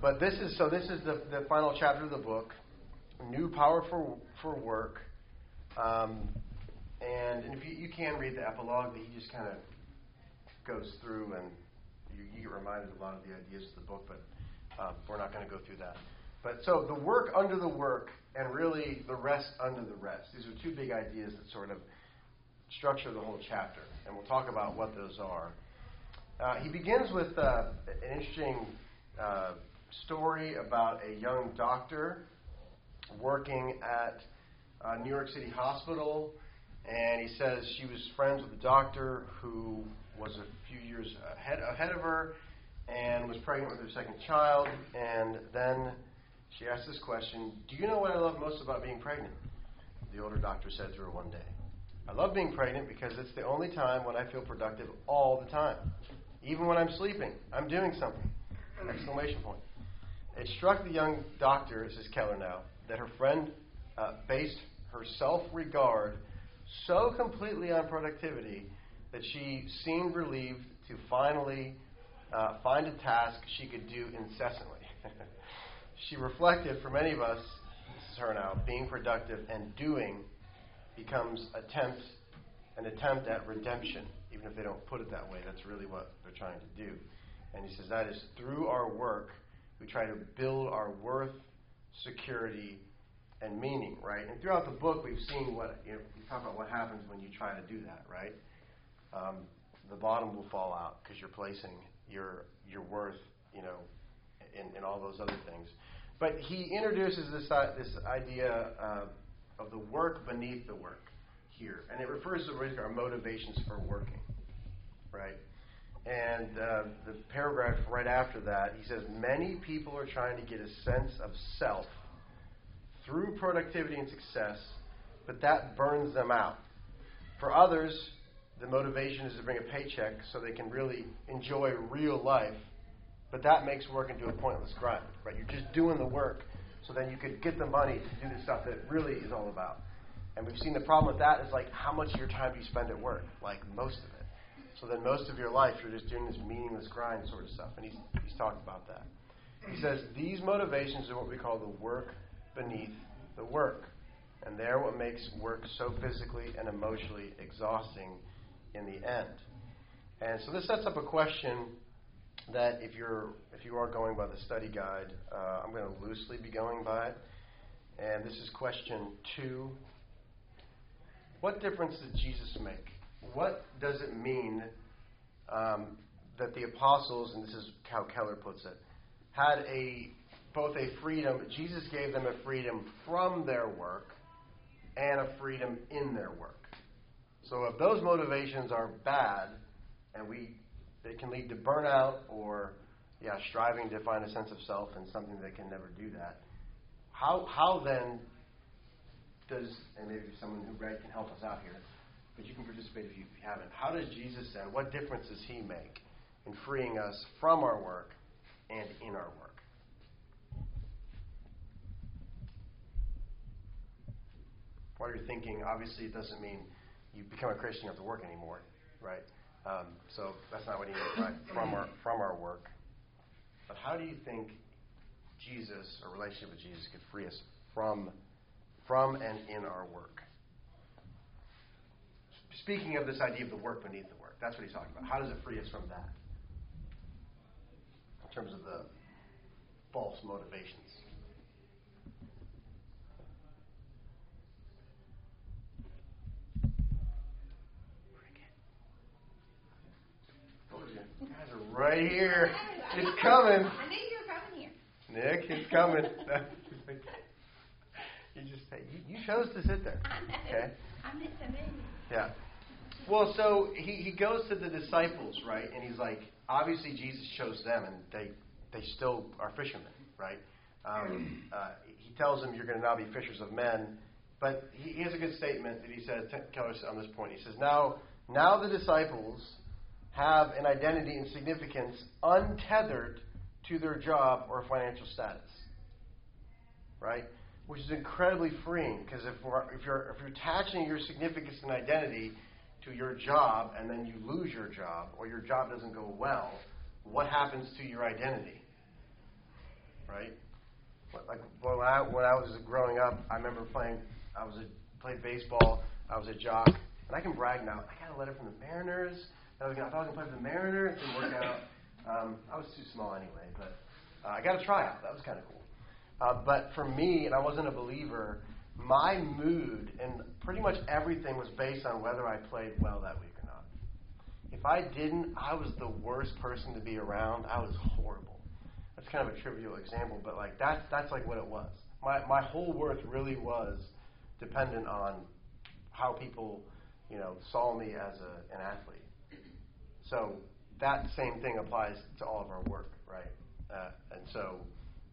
But this is, so this is the final chapter of the book, New Power for Work. And if you can read the epilogue, that he just kind of goes through and you get reminded of a lot of the ideas of the book, but we're not going to go through that. But so the work under the work and really the rest under the rest. These are two big ideas that sort of structure the whole chapter, and we'll talk about what those are. He begins with an interesting story about a young doctor working at New York City Hospital, and he says she was friends with a doctor who was a few years ahead of her and was pregnant with her second child, and then she asked this question, "Do you know what I love most about being pregnant?" The older doctor said to her one day, "I love being pregnant because it's the only time when I feel productive all the time. Even when I'm sleeping, I'm doing something." Exclamation point. It struck the young doctor, this is Keller now, that her friend based her self-regard so completely on productivity that she seemed relieved to finally find a task she could do incessantly. She reflected, for many of us, this is her now, being productive and doing becomes an attempt at redemption. Even if they don't put it that way, that's really what they're trying to do. And he says that is through our work, we try to build our worth, security, and meaning, right? And throughout the book, we've seen we talk about what happens when you try to do that, right? The bottom will fall out because you're placing your worth, in all those other things. But he introduces this idea of the work beneath the work here. And it refers to our motivations for working, right? And the paragraph right after that, he says, many people are trying to get a sense of self through productivity and success, but that burns them out. For others, the motivation is to bring a paycheck so they can really enjoy real life, but that makes work into a pointless grind, right? You're just doing the work so then you could get the money to do the stuff that really is all about. And we've seen the problem with that is like how much of your time do you spend at work? Like most of it. So then most of your life you're just doing this meaningless grind sort of stuff. And he's talked about that. He says these motivations are what we call the work beneath the work. And they're what makes work so physically and emotionally exhausting in the end. And so this sets up a question that if you are going by the study guide, I'm going to loosely be going by it. And this is question 2. What difference did Jesus make? What does it mean that the apostles, and this is how Keller puts it, had both a freedom, Jesus gave them a freedom from their work and a freedom in their work. So if those motivations are bad, and it can lead to burnout or, striving to find a sense of self and something that can never do that. How then does, and maybe someone who read can help us out here, but you can participate if you haven't. How does Jesus then, what difference does he make in freeing us from our work and in our work? While you're thinking, obviously it doesn't mean you become a Christian, you don't have to work anymore, right? So that's not what he meant, right? From our work. But how do you think Jesus, or relationship with Jesus, could free us from and in our work? Speaking of this idea of the work beneath the work, that's what he's talking about. How does it free us from that? In terms of the false motivations. Right here. It's coming. I knew you were coming here. Nick, it's coming. You chose to sit there. I know. Okay. I meant to be. Yeah. Well, so he goes to the disciples, right? And he's like, obviously Jesus chose them, and they still are fishermen, right? He tells them, you're going to now be fishers of men. But he has a good statement that he says, Keller says on this point. He says, now the disciples have an identity and significance untethered to their job or financial status, right? Which is incredibly freeing, because if you're attaching your significance and identity to your job and then you lose your job or your job doesn't go well, what happens to your identity? right? Like when I was growing up, I remember playing. I played baseball. I was a jock, and I can brag now. I got a letter from the Mariners. I thought I was gonna play for the Mariners. It didn't work out. I was too small anyway, but I got a tryout. That was kind of cool. But for me, and I wasn't a believer, my mood and pretty much everything was based on whether I played well that week or not. If I didn't, I was the worst person to be around. I was horrible. That's kind of a trivial example, but like that's like what it was. My whole worth really was dependent on how people, saw me as an athlete. So that same thing applies to all of our work, right? And so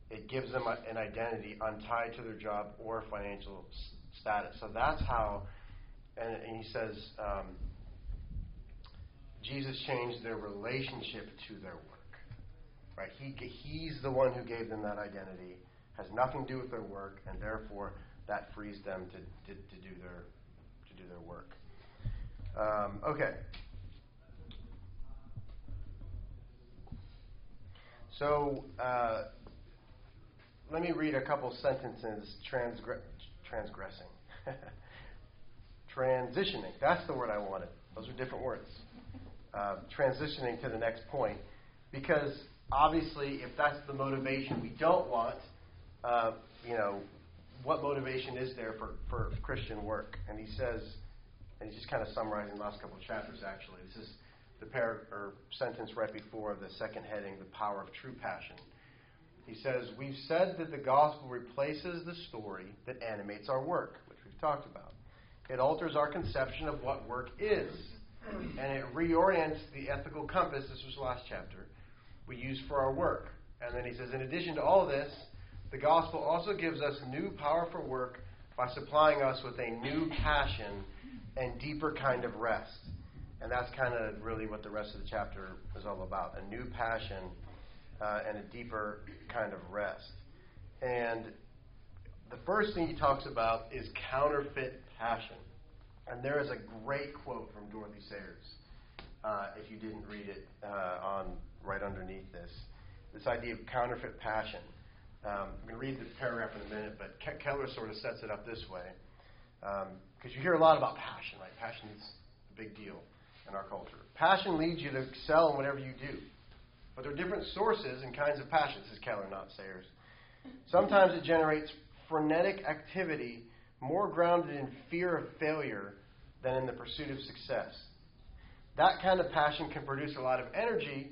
it gives them an identity untied to their job or financial status. So that's how, and he says, Jesus changed their relationship to their work. Right? He's the one who gave them that identity, has nothing to do with their work, and therefore that frees them to do their work. Okay. So let me read a couple sentences transgressing. Transitioning. That's the word I wanted. Those are different words. Transitioning to the next point. Because obviously if that's the motivation we don't want, what motivation is there for Christian work? And he says, and he's just kind of summarizing the last couple of chapters actually. This is the sentence right before the second heading, the power of true passion. He says, we've said that the gospel replaces the story that animates our work, which we've talked about. It alters our conception of what work is, and it reorients the ethical compass, this was last chapter, we use for our work. And then he says, in addition to all this, the gospel also gives us new power for work by supplying us with a new passion and deeper kind of rest. And that's kind of really what the rest of the chapter is all about, a new passion and a deeper kind of rest. And the first thing he talks about is counterfeit passion. And there is a great quote from Dorothy Sayers, if you didn't read it, on right underneath this idea of counterfeit passion. I'm going to read this paragraph in a minute, but Keller sort of sets it up this way, because you hear a lot about passion, right? Passion is a big deal in our culture. Passion leads you to excel in whatever you do. But there are different sources and kinds of passion. This is Keller, not Sayers. Sometimes it generates frenetic activity more grounded in fear of failure than in the pursuit of success. That kind of passion can produce a lot of energy,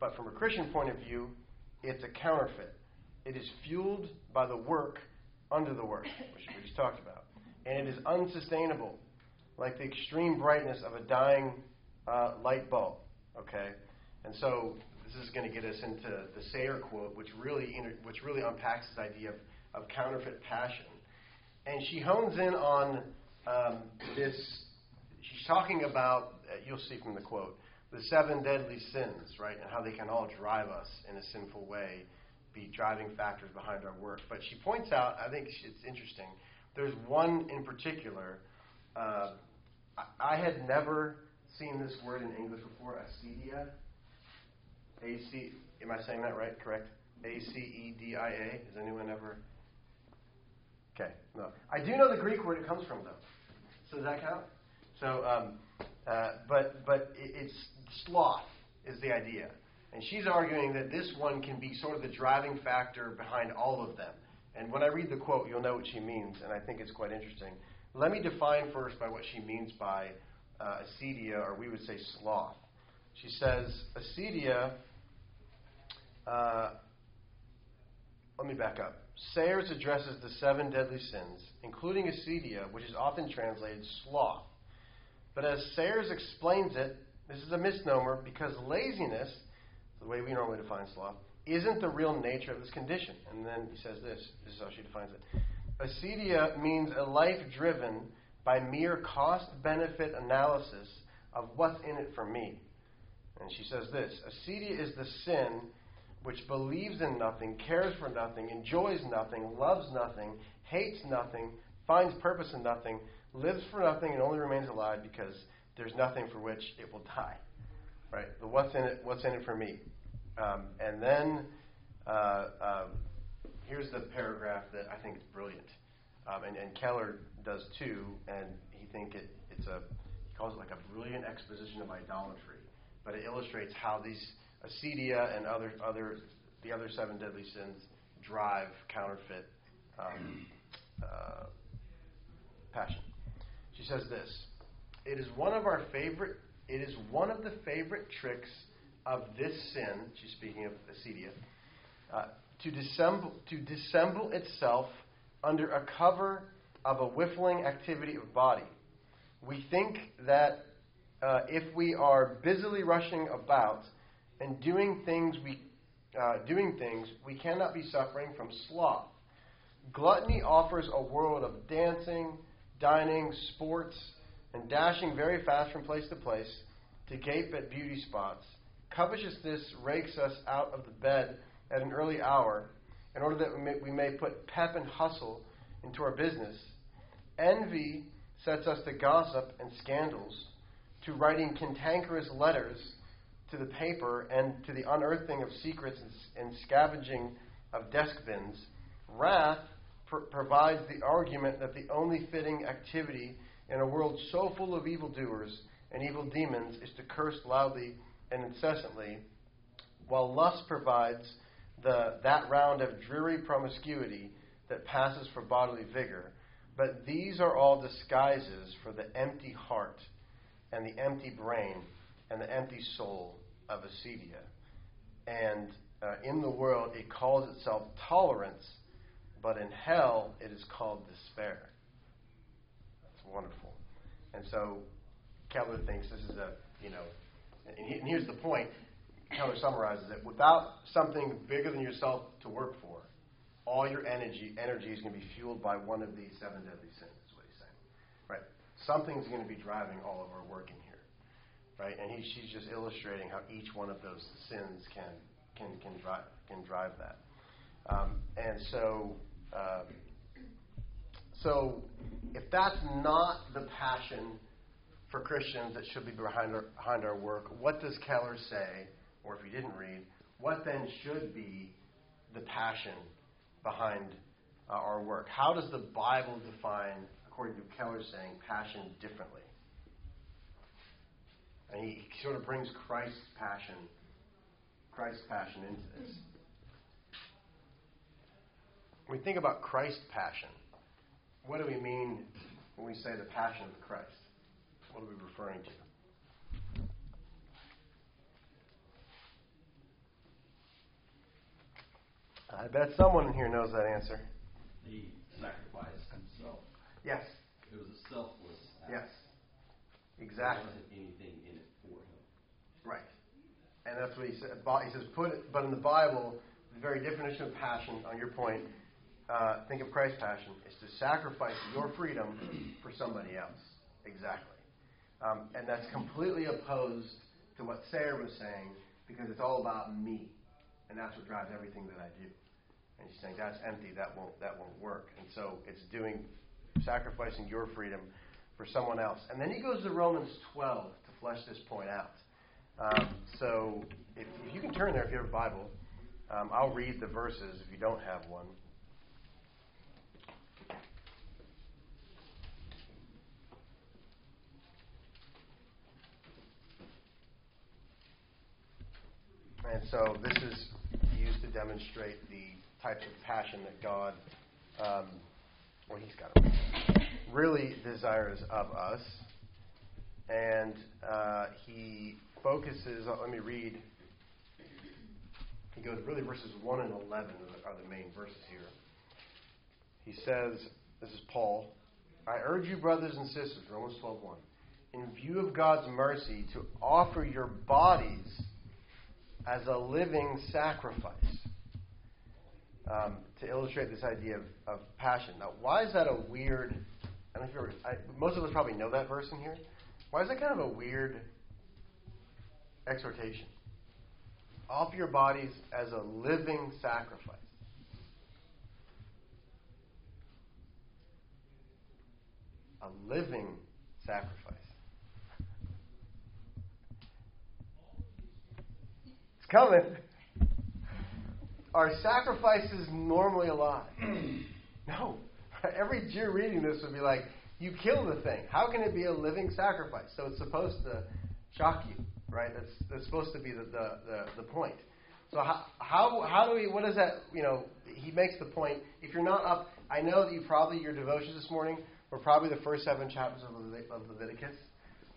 but from a Christian point of view, it's a counterfeit. It is fueled by the work under the work, which we just talked about. And it is unsustainable, like the extreme brightness of a dying light bulb, okay? And so this is going to get us into the Sayer quote, which really unpacks this idea of counterfeit passion. And she hones in on this. She's talking about, you'll see from the quote, the seven deadly sins, right, and how they can all drive us in a sinful way, be driving factors behind our work. But she points out, I think it's interesting, there's one in particular. I had never seen this word in English before, acedia. Am I saying that right? Correct? Acedia. Has anyone ever? Okay, no. I do know the Greek word it comes from, though. So does that count? So, but it's sloth is the idea. And she's arguing that this one can be sort of the driving factor behind all of them. And when I read the quote, you'll know what she means, and I think it's quite interesting. Let me define first by what she means by acedia, or we would say sloth. She says, acedia, let me back up. Sayers addresses the seven deadly sins, including acedia, which is often translated sloth. But as Sayers explains it, this is a misnomer because laziness, the way we normally define sloth, isn't the real nature of this condition. And then he says this is how she defines it. Acedia means a life driven by mere cost-benefit analysis of what's in it for me. And she says this, acedia is the sin which believes in nothing, cares for nothing, enjoys nothing, loves nothing, hates nothing, finds purpose in nothing, lives for nothing, and only remains alive because there's nothing for which it will die. Right? The what's in it for me. And then here's the paragraph that I think is brilliant. And Keller does too, and he think he calls it like a brilliant exposition of idolatry. But it illustrates how these acedia and the other seven deadly sins drive counterfeit passion. She says this: It is one of the favorite tricks of this sin. She's speaking of acedia, to dissemble itself under a cover of a whiffling activity of body. We think that if we are busily rushing about and doing things we cannot be suffering from sloth. Gluttony offers a world of dancing, dining, sports, and dashing very fast from place to place to gape at beauty spots. Covetousness rakes us out of the bed at an early hour in order that we may put pep and hustle into our business. Envy sets us to gossip and scandals, to writing cantankerous letters to the paper and to the unearthing of secrets and scavenging of desk bins. Wrath provides the argument that the only fitting activity in a world so full of evildoers and evil demons is to curse loudly and incessantly, while lust provides that round of dreary promiscuity that passes for bodily vigor. But these are all disguises for the empty heart and the empty brain and the empty soul of acedia. And in the world, it calls itself tolerance, but in hell, it is called despair. That's wonderful. And so Keller thinks this is and here's the point. Keller summarizes it. Without something bigger than yourself to work for, all your energy is going to be fueled by one of these seven deadly sins, is what he's saying. Right? Something's going to be driving all of our working here. Right? And she's just illustrating how each one of those sins can drive that. So if that's not the passion for Christians that should be behind our work, what does Keller say, or if you didn't read, what then should be the passion behind our work? How does the Bible define, according to Keller saying, passion differently? And he sort of brings Christ's passion into this. When we think about Christ's passion, what do we mean when we say the passion of Christ? What are we referring to? I bet someone in here knows that answer. He sacrificed himself. Yes. It was a selfless act. Yes. Exactly. There wasn't anything in it for him. Right. And that's what he said. He says, but in the Bible, the very definition of passion, on your point, think of Christ's passion, is to sacrifice your freedom for somebody else. Exactly. And that's completely opposed to what Sarah was saying, because it's all about me. And that's what drives everything that I do. And she's saying, that's empty, that won't work. And so it's sacrificing your freedom for someone else. And then he goes to Romans 12 to flesh this point out. So if you can turn there if you have a Bible. I'll read the verses if you don't have one. And so this is used to demonstrate the types of passion that God, he's got it, really desires of us. And he focuses on, let me read, he goes really verses 1 and 11 are the main verses here. He says, this is Paul, I urge you, brothers and sisters, Romans 12:1, in view of God's mercy, to offer your bodies as a living sacrifice, to illustrate this idea of passion. Now, why is that a weird? I don't know if most of us probably know that verse in here. Why is that kind of a weird exhortation? Offer your bodies as a living sacrifice. A living sacrifice. Coming. are sacrifices normally a lie? No. Every Jew reading this would be like, you kill the thing. How can it be a living sacrifice? So it's supposed to shock you, right? That's supposed to be the point. So how do we, what is that, you know, he makes the point, if you're not up, I know that you probably, your devotions this morning were probably the first 7 chapters of Leviticus,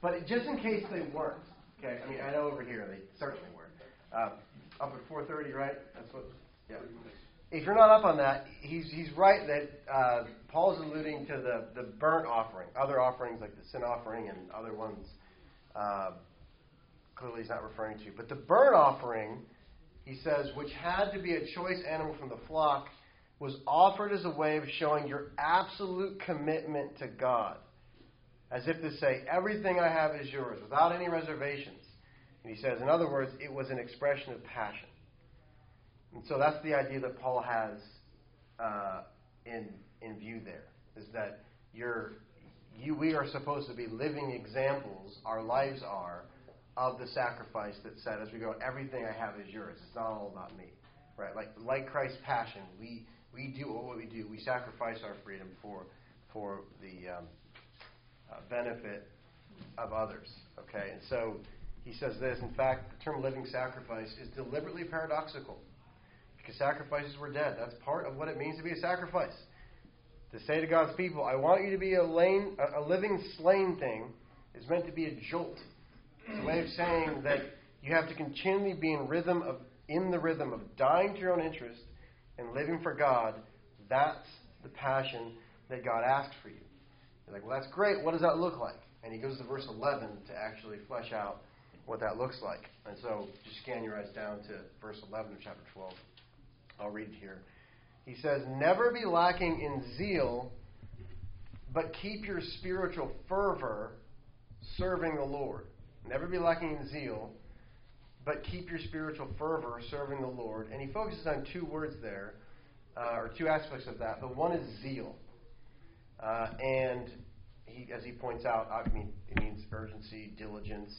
but just in case they weren't, okay, I mean, I know over here they certainly were. Up at 4:30, right? That's what, yeah. If you're not up on that, he's right that Paul's alluding to the burnt offering, other offerings like the sin offering and other ones clearly he's not referring to. But the burnt offering, he says, which had to be a choice animal from the flock, was offered as a way of showing your absolute commitment to God. As if to say, everything I have is yours, without any reservations. And he says, in other words, it was an expression of passion. And so that's the idea that Paul has in view there, is that we are supposed to be living examples, our lives are, of the sacrifice that said, as we go, everything I have is yours. It's not all about me, right? Like Christ's passion, we do what we do. We sacrifice our freedom for the benefit of others, okay? And so he says this, in fact, the term living sacrifice is deliberately paradoxical because sacrifices were dead. That's part of what it means to be a sacrifice. To say to God's people, I want you to be a living slain thing is meant to be a jolt. It's a way of saying that you have to continually be in the rhythm of dying to your own interest and living for God. That's the passion that God asked for you. You're like, well, that's great. What does that look like? And he goes to verse 11 to actually flesh out what that looks like. And so just scan your eyes down to verse 11 of chapter 12. I'll read it here. He says, never be lacking in zeal, but keep your spiritual fervor serving the Lord. Never be lacking in zeal, but keep your spiritual fervor serving the Lord. And he focuses on 2 words there, or 2 aspects of that. The one is zeal. And he, as he points out, I mean, it means urgency, diligence.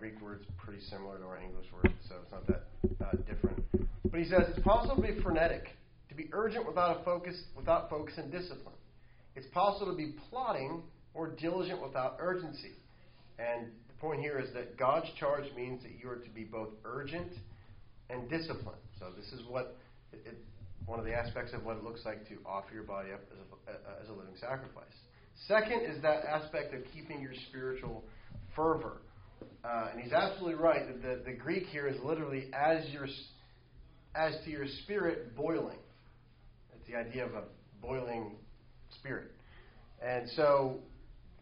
Greek word's pretty similar to our English word, so it's not that different. But he says it's possible to be frenetic, to be urgent without focus and discipline. It's possible to be plotting or diligent without urgency. And the point here is that God's charge means that you are to be both urgent and disciplined. So this is what one of the aspects of what it looks like to offer your body up as a living sacrifice. Second is that aspect of keeping your spiritual fervor. And he's absolutely right that the Greek here is literally as to your spirit boiling. It's the idea of a boiling spirit. And so,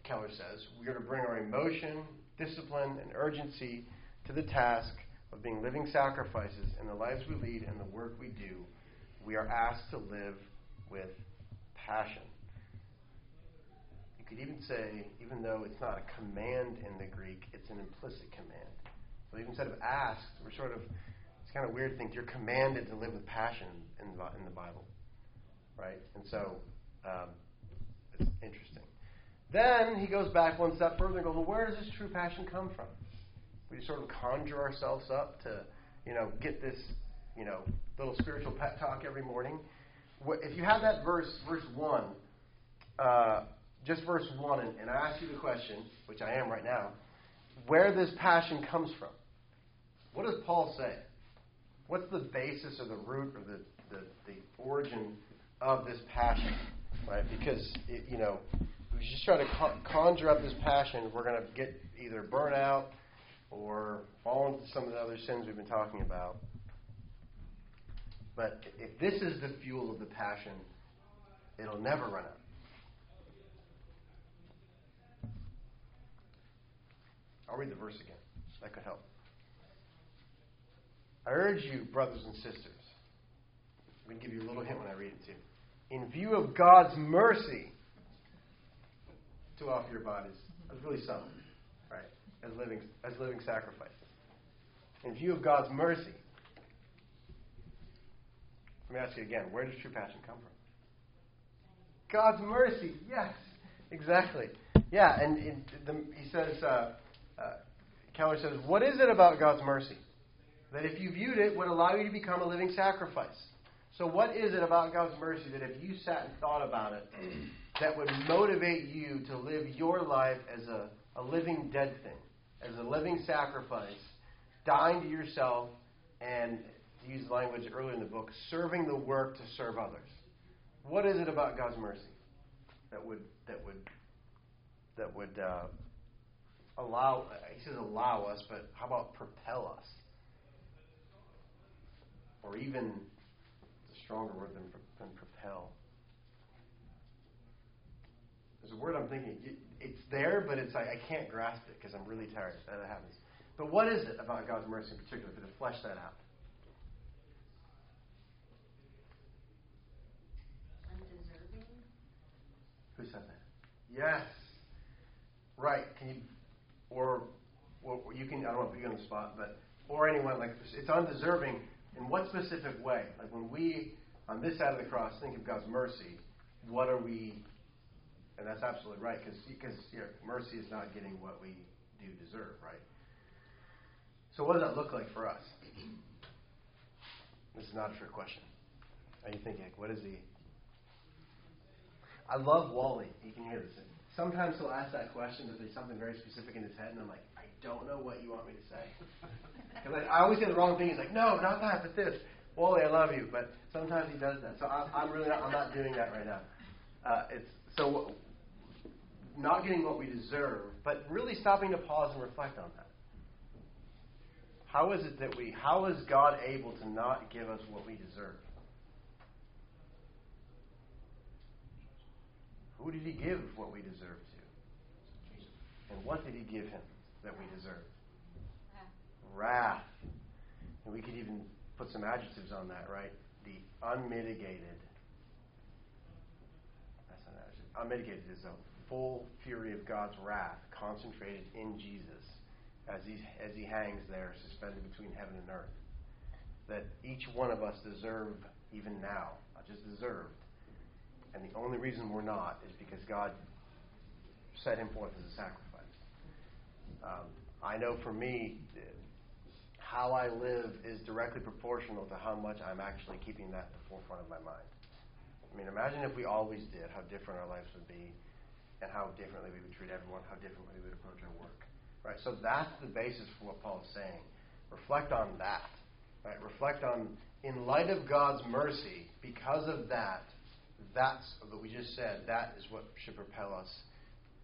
Keller says, we are to bring our emotion, discipline, and urgency to the task of being living sacrifices in the lives we lead and the work we do. We are asked to live with passion. You could even say, even though it's not a command in the Greek, it's an implicit command. So even instead of asked, we're sort of, it's kind of a weird thing, you're commanded to live with passion in the Bible, right? And so it's interesting. Then he goes back one step further and goes, well, where does this true passion come from? We sort of conjure ourselves up to, you know, get this, you know, little spiritual pep talk every morning. If you have that verse 1, just verse 1, and I ask you the question, which I am right now, where this passion comes from. What does Paul say? What's the basis or the root or the origin of this passion? Right? Because, if you just try to conjure up this passion, we're going to get either burnout or fall into some of the other sins we've been talking about. But if this is the fuel of the passion, it'll never run out. I'll read the verse again. That could help. I urge you, brothers and sisters, I'm going to give you a little hint when I read it too. In view of God's mercy, to offer your bodies as really something, right? As living sacrifices. In view of God's mercy. Let me ask you again, where does true passion come from? God's mercy, yes, exactly. Yeah, and he says, Keller says, what is it about God's mercy? that if you viewed it, would allow you to become a living sacrifice. So what is it about God's mercy that if you sat and thought about it, that would motivate you to live your life as a living dead thing, as a living sacrifice, dying to yourself, and, to use language earlier in the book, serving the work to serve others? What is it about God's mercy that would allow, he says allow us, but how about propel us? Or even a stronger word than propel. There's a word I'm thinking, it's there, but it's I can't grasp it because I'm really tired. That happens. But what is it about God's mercy in particular to flesh that out? Undeserving. Who said that? Yes. Right. Can you, or you can, I don't want to put you on the spot, but, or anyone, like, it's undeserving. In what specific way? Like when we, on this side of the cross, think of God's mercy, what are we, and that's absolutely right, because mercy is not getting what we do deserve, right? So what does that look like for us? This is not a trick question. Are you thinking, like, what is he? I love Wally. You can hear this. Sometimes he'll ask that question, but there's something very specific in his head, and I'm like, I don't know what you want me to say. Because I always say the wrong thing. He's like, no, not that, but this. Wally, I love you, but sometimes he does that. So I'm not doing that right now. So not getting what we deserve, but really stopping to pause and reflect on that. How is it that how is God able to not give us what we deserve? Who did he give what we deserve to? And what did he give him that we deserve? Wrath. And we could even put some adjectives on that, right? The unmitigated. That's not an adjective. Unmitigated is a full fury of God's wrath concentrated in Jesus as he hangs there suspended between heaven and earth. That each one of us deserve even now, not just deserved. And the only reason we're not is because God set him forth as a sacrifice. I know for me, how I live is directly proportional to how much I'm actually keeping that at the forefront of my mind. I mean, imagine if we always did, how different our lives would be, and how differently we would treat everyone, how differently we would approach our work. Right? So that's the basis for what Paul is saying. Reflect on that. Right? Reflect on, in light of God's mercy, because of that, that's what we just said. That is what should propel us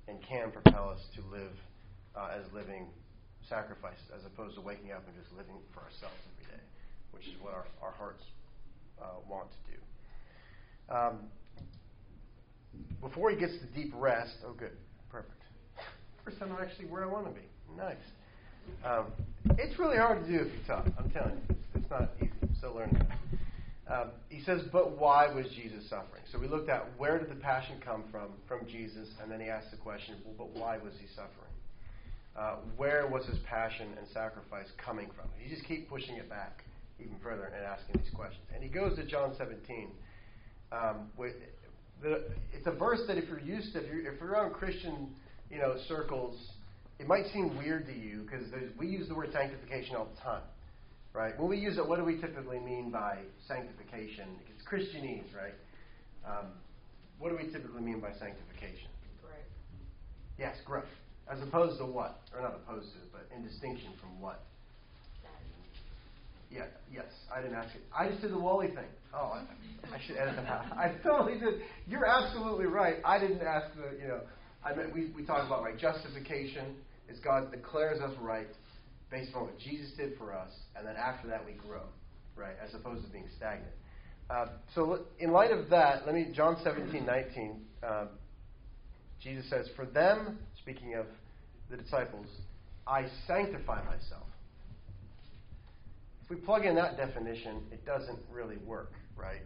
and can propel us to live as living sacrifices, as opposed to waking up and just living for ourselves every day, which is what our hearts want to do. Before he gets to deep rest, oh, good, perfect. First time I'm actually where I want to be. Nice. It's really hard to do if you talk. I'm telling you, it's not easy. I'm still learning that. He says, but why was Jesus suffering? So we looked at where did the passion come from Jesus, and then he asked the question, well, but why was he suffering? Where was his passion and sacrifice coming from? He just keeps pushing it back even further and asking these questions. And he goes to John 17. It's a verse that if you're used to, if you're around Christian circles, it might seem weird to you because we use the word sanctification all the time. Right? When we use it, what do we typically mean by sanctification? It's Christianese, right? What do we typically mean by sanctification? Growth. Yes, growth. As opposed to what? Or not opposed to, but in distinction from what? Yeah. Yes, I didn't ask it. I just did the Wally thing. Oh, I should edit that out. I totally did. You're absolutely right. I didn't ask I mean, we talk about, like, justification is God declares us right based on what Jesus did for us, and then after that we grow, right, as opposed to being stagnant. So in light of that, John 17:19, Jesus says, for them, speaking of the disciples, I sanctify myself. If we plug in that definition, it doesn't really work, right?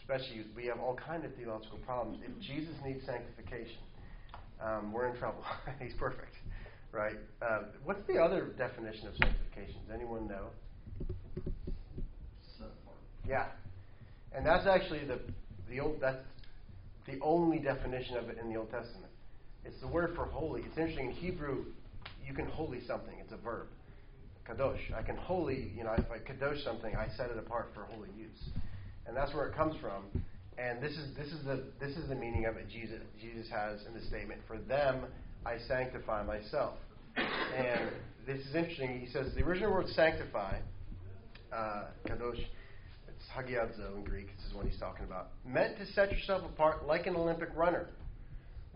Especially we have all kinds of theological problems. If Jesus needs sanctification, we're in trouble. He's perfect. Right? What's the other definition of sanctification? Does anyone know? Yeah. And that's actually that's the only definition of it in the Old Testament. It's the word for holy. It's interesting. In Hebrew, you can holy something. It's a verb. kadosh. I can holy, if I kadosh something, I set it apart for holy use. And that's where it comes from. And this is the meaning of it Jesus has in the statement. For them I sanctify myself. And this is interesting. He says the original word sanctify, kadosh, it's pagianzo in Greek. This is what he's talking about. Meant to set yourself apart like an Olympic runner.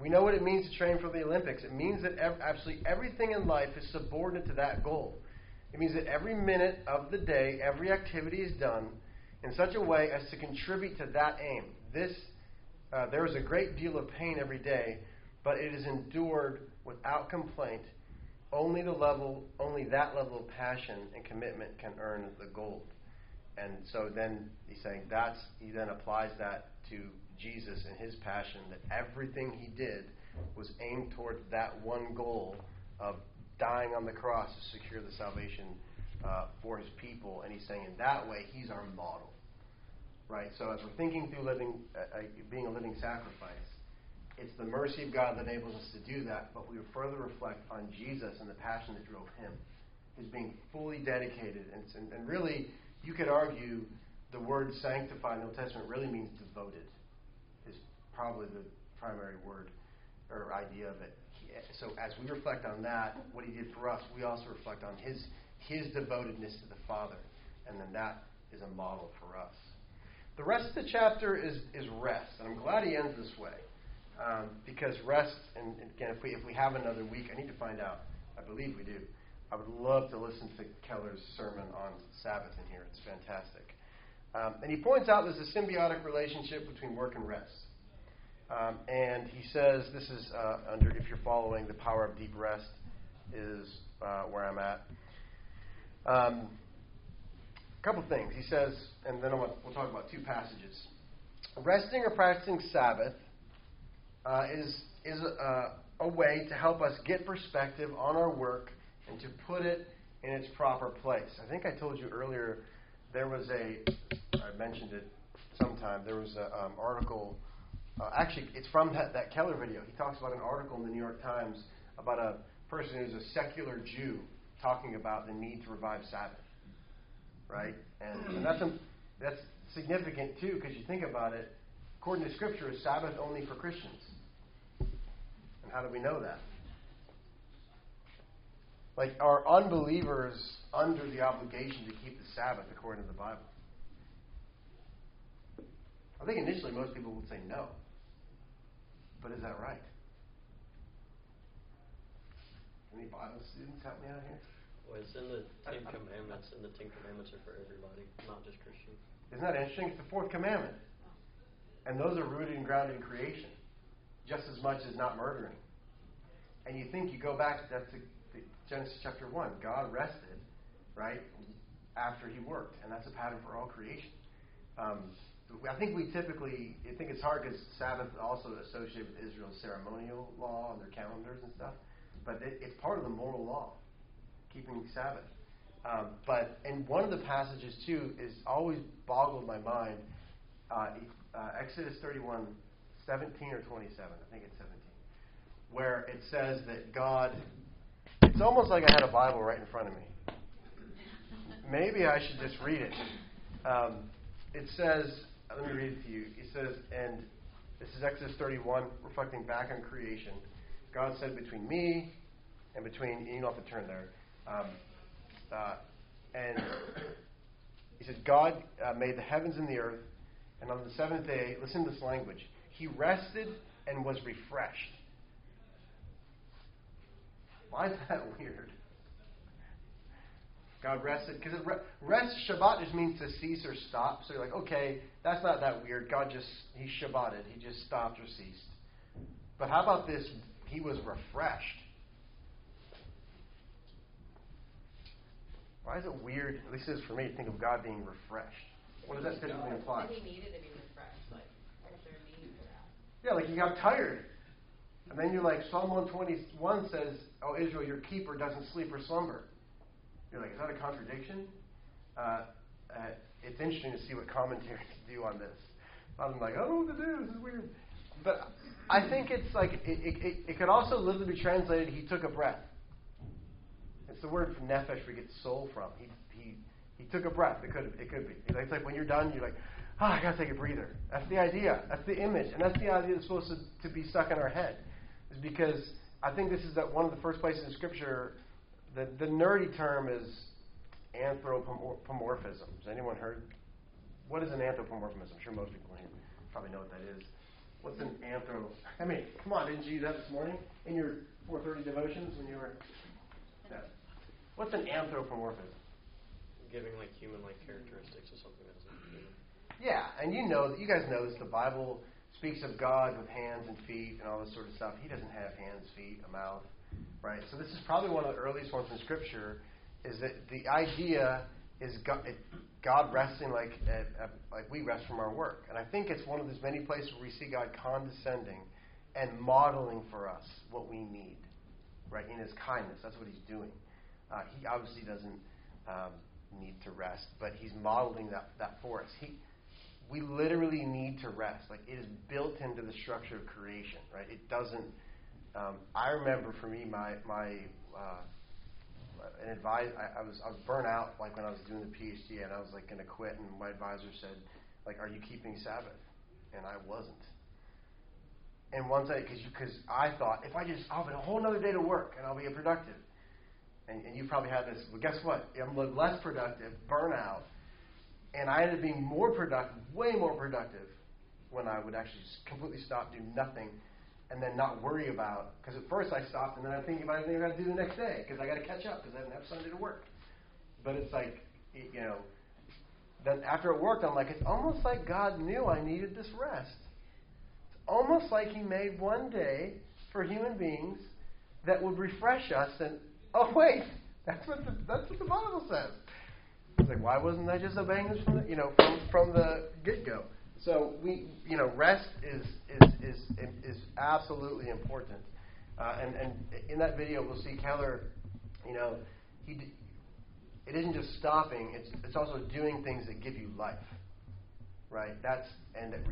We know what it means to train for the Olympics. It means that absolutely everything in life is subordinate to that goal. It means that every minute of the day, every activity is done in such a way as to contribute to that aim. There is a great deal of pain every day, but it is endured without complaint. Only that level of passion and commitment can earn the gold. And so then he's saying he then applies that to Jesus and his passion, that everything he did was aimed towards that one goal of dying on the cross to secure the salvation for his people. And he's saying in that way, he's our model, right? So as we're thinking through being a living sacrifice, it's the mercy of God that enables us to do that, but we would further reflect on Jesus and the passion that drove him, his being fully dedicated. And really, you could argue the word sanctify in the Old Testament really means devoted. Is probably the primary word or idea of it. So as we reflect on that, what he did for us, we also reflect on his devotedness to the Father. And then that is a model for us. The rest of the chapter is rest. And I'm glad he ends this way. Because rest, and again, if we have another week, I need to find out. I believe we do. I would love to listen to Keller's sermon on Sabbath in here. It's fantastic. And he points out there's a symbiotic relationship between work and rest. And he says, this is under, if you're following, the power of deep rest is where I'm at. A couple things. He says, and then we'll talk about two passages. Resting or practicing Sabbath is a way to help us get perspective on our work and to put it in its proper place. I think I told you earlier, I mentioned it sometime, there was an article, actually it's from that Keller video. He talks about an article in the New York Times about a person who's a secular Jew talking about the need to revive Sabbath, right? And that's significant too, because you think about it, according to Scripture, is Sabbath only for Christians? And how do we know that? Like, are unbelievers under the obligation to keep the Sabbath according to the Bible? I think initially most people would say no. But is that right? Any Bible students help me out here? Well, it's in the Ten Commandments, and the Ten Commandments are for everybody, not just Christians. Isn't that interesting? It's the fourth commandment. And those are rooted and grounded in creation, just as much as not murdering. And you think you go back, that's Genesis chapter 1, God rested, right, after he worked. And that's a pattern for all creation. I think I think it's hard because Sabbath is also associated with Israel's ceremonial law and their calendars and stuff. But it's part of the moral law, keeping Sabbath. And one of the passages, too, is always boggled my mind. Exodus 31, 17 or 27, I think it's 17, where it says that God... It's almost like I had a Bible right in front of me. Maybe I should just read it. It says, let me read it to you. It says, and this is Exodus 31, reflecting back on creation. God said, between me and between, you don't have to turn there. And he said, God made the heavens and the earth, and on the seventh day, listen to this language, he rested and was refreshed. Why is that weird? God rested. Because rest, Shabbat, just means to cease or stop. So you're like, okay, that's not that weird. God he Shabbated. He just stopped or ceased. But how about this? He was refreshed. Why is it weird, at least it is for me, to think of God being refreshed? What does that typically imply? He needed to be refreshed. Like, if there a need for that. Yeah, like you got tired. And then you're like, Psalm 121 says, oh, Israel, your keeper doesn't sleep or slumber. You're like, is that a contradiction? It's interesting to see what commentaries do on this. I'm like, I don't know what to do. This is weird. But I think it's like, it could also literally be translated, he took a breath. It's it's the word from nefesh we get soul from. He took a breath. It could be. It's like when you're done, you're like, I gotta take a breather. That's the idea. That's the image, and that's the idea that's supposed to be stuck in our head. Is because I think this is that one of the first places in Scripture. The nerdy term is anthropomorphism. Has anyone heard? What is an anthropomorphism? I'm sure most people here probably know what that is. What's an anthro? I mean, come on, didn't you do that this morning in your 4:30 devotions when you were? No. What's an anthropomorphism? Giving like human-like characteristics or something that's not human. Yeah, and you guys know this. The Bible speaks of God with hands and feet and all this sort of stuff. He doesn't have hands, feet, a mouth, right? So this is probably one of the earliest ones in Scripture. Is that the idea is God resting like we rest from our work. And I think it's one of those many places where we see God condescending and modeling for us what we need, right? In his kindness. That's what he's doing. He obviously doesn't need to rest, but he's modeling that for us. We literally need to rest. Like, it is built into the structure of creation, right? It doesn't... I remember, for me, I was burnt out, like, when I was doing the PhD, and I was, like, going to quit, and my advisor said, like, are you keeping Sabbath? And I wasn't. And one day, because I thought, I'll have a whole other day to work, and I'll be productive. And you probably had this, well, guess what? I'm less productive, burnout, and I ended up being more productive, way more productive, when I would actually just completely stop, do nothing, and then not worry about, because at first I stopped, and then I'm thinking about everything I got to do the next day, because I got to catch up, because I didn't have Sunday to work. But it's like, then after it worked, I'm like, it's almost like God knew I needed this rest. It's almost like he made one day for human beings that would refresh us, and, oh, wait, that's what the Bible says. It's like, why wasn't I just obeying this from the get-go? So we, rest is absolutely important. And in that video, we'll see Keller. It isn't just stopping; it's also doing things that give you life, right? That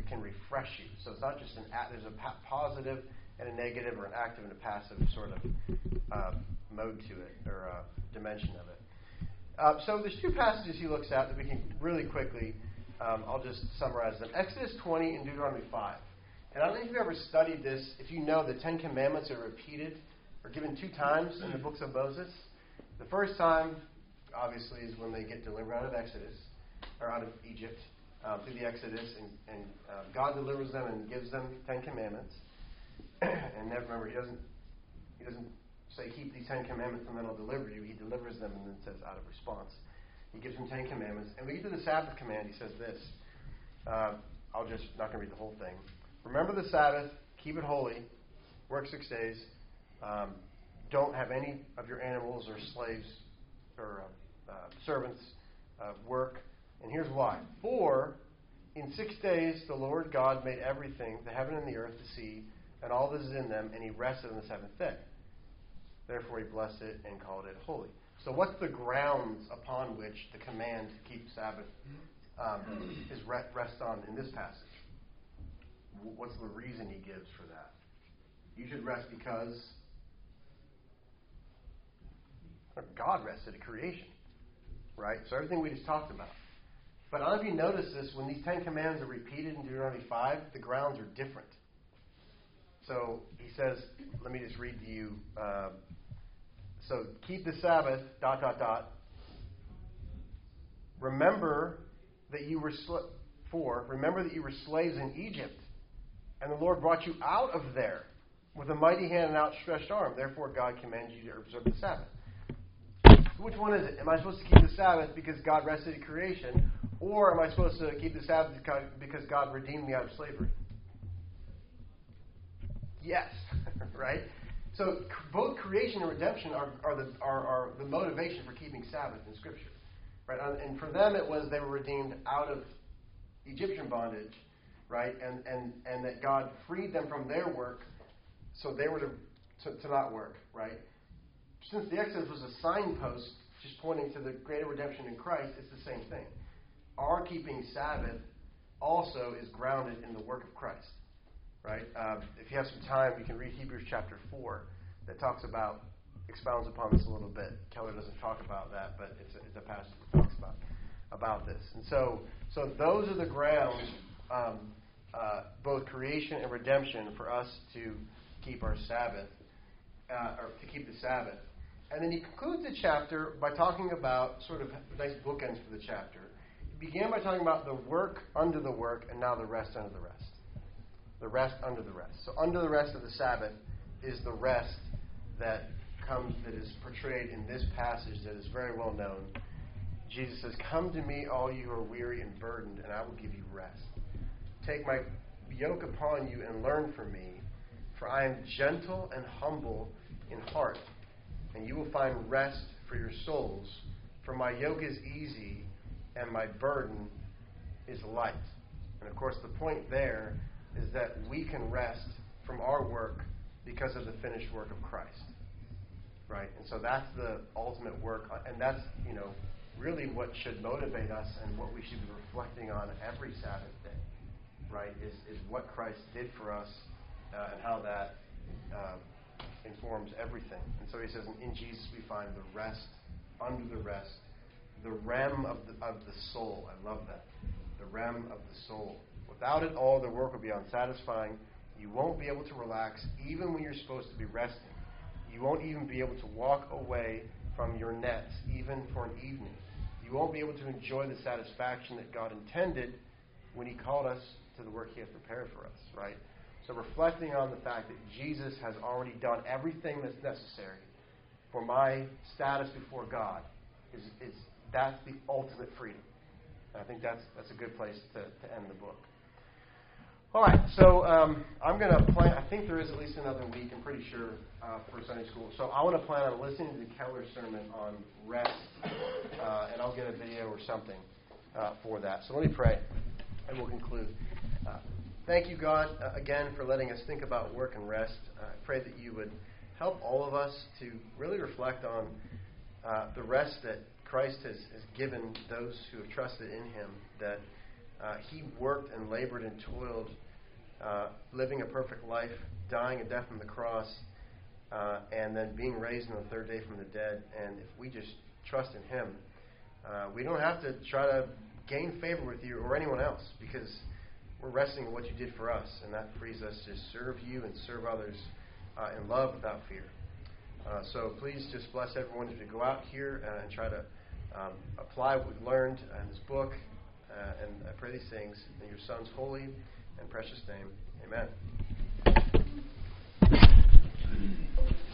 can refresh you. So it's not just there's a positive and a negative, or an active and a passive sort of mode to it, or dimension of it. So there's two passages he looks at that we can really quickly, I'll just summarize them. Exodus 20 and Deuteronomy 5. And I don't know if you've ever studied this. If you know, the Ten Commandments are repeated or given two times in the books of Moses. The first time, obviously, is when they get delivered out of Exodus, or out of Egypt, through the Exodus. And God delivers them and gives them Ten Commandments. And never remember, he doesn't say, keep these 10 commandments and then I'll deliver you. He delivers them and then says, out of response, he gives them 10 commandments. And we get to the Sabbath command. He says this. Not going to read the whole thing. Remember the Sabbath. Keep it holy. Work 6 days. Don't have any of your animals or slaves or servants work. And here's why. For in 6 days the Lord God made everything, the heaven and the earth, the sea, and all that is in them, and he rested on the seventh day. Therefore, he blessed it and called it holy. So what's the grounds upon which the command to keep Sabbath is rests on in this passage? What's the reason he gives for that? You should rest because God rested at creation, right? So everything we just talked about. But I don't know if you notice this. When these 10 commandments are repeated in Deuteronomy 5, the grounds are different. So he says, let me just read to you... So keep the Sabbath, ... Remember that you were slaves in Egypt, and the Lord brought you out of there with a mighty hand and outstretched arm. Therefore, God commanded you to observe the Sabbath. So which one is it? Am I supposed to keep the Sabbath because God rested at creation, or am I supposed to keep the Sabbath because God redeemed me out of slavery? Yes, right? So both creation and redemption are the motivation for keeping Sabbath in Scripture, right? And for them, it was they were redeemed out of Egyptian bondage, right? And that God freed them from their work, so they were to not work, right? Since the Exodus was a signpost just pointing to the greater redemption in Christ, it's the same thing. Our keeping Sabbath also is grounded in the work of Christ. Right? If you have some time, you can read Hebrews chapter 4 that talks about expounds upon this a little bit. Keller doesn't talk about that, but it's a passage that talks about this. And so those are the grounds, both creation and redemption, for us to keep our Sabbath, or to keep the Sabbath. And then he concludes the chapter by talking about sort of nice bookends for the chapter. He began by talking about the work under the work, and now the rest under the rest. The rest under the rest. So under the rest of the Sabbath is the rest that comes, that is portrayed in this passage that is very well known. Jesus says, "Come to me, all you who are weary and burdened, and I will give you rest. Take my yoke upon you and learn from me, for I am gentle and humble in heart, and you will find rest for your souls. For my yoke is easy and my burden is light." And of course the point there is that we can rest from our work because of the finished work of Christ. Right? And so that's the ultimate work, and that's, you know, really what should motivate us and what we should be reflecting on every Sabbath day. Right? Is what Christ did for us, and how that informs everything. And so he says, in Jesus we find the rest under the rest, the rem of the soul. I love that. The rem of the soul. Without it all, the work will be unsatisfying. You won't be able to relax even when you're supposed to be resting. You won't even be able to walk away from your nets even for an evening. You won't be able to enjoy the satisfaction that God intended when he called us to the work he had prepared for us, right? So reflecting on the fact that Jesus has already done everything that's necessary for my status before God, is that's the ultimate freedom. And I think that's a good place to end the book. All right, so I'm going to plan. I think there is at least another week, I'm pretty sure, for Sunday school. So I want to plan on listening to Keller's sermon on rest, and I'll get a video or something for that. So let me pray, and we'll conclude. Thank you, God, again, for letting us think about work and rest. I pray that you would help all of us to really reflect on the rest that Christ has given those who have trusted in him, that he worked and labored and toiled, living a perfect life, dying a death on the cross, and then being raised on the third day from the dead. And if we just trust in him, we don't have to try to gain favor with you or anyone else, because we're resting in what you did for us, and that frees us to serve you and serve others in love without fear. So please just bless everyone to go out here and try to apply what we've learned in this book. And I pray these things in your Son's holy and precious name. Amen.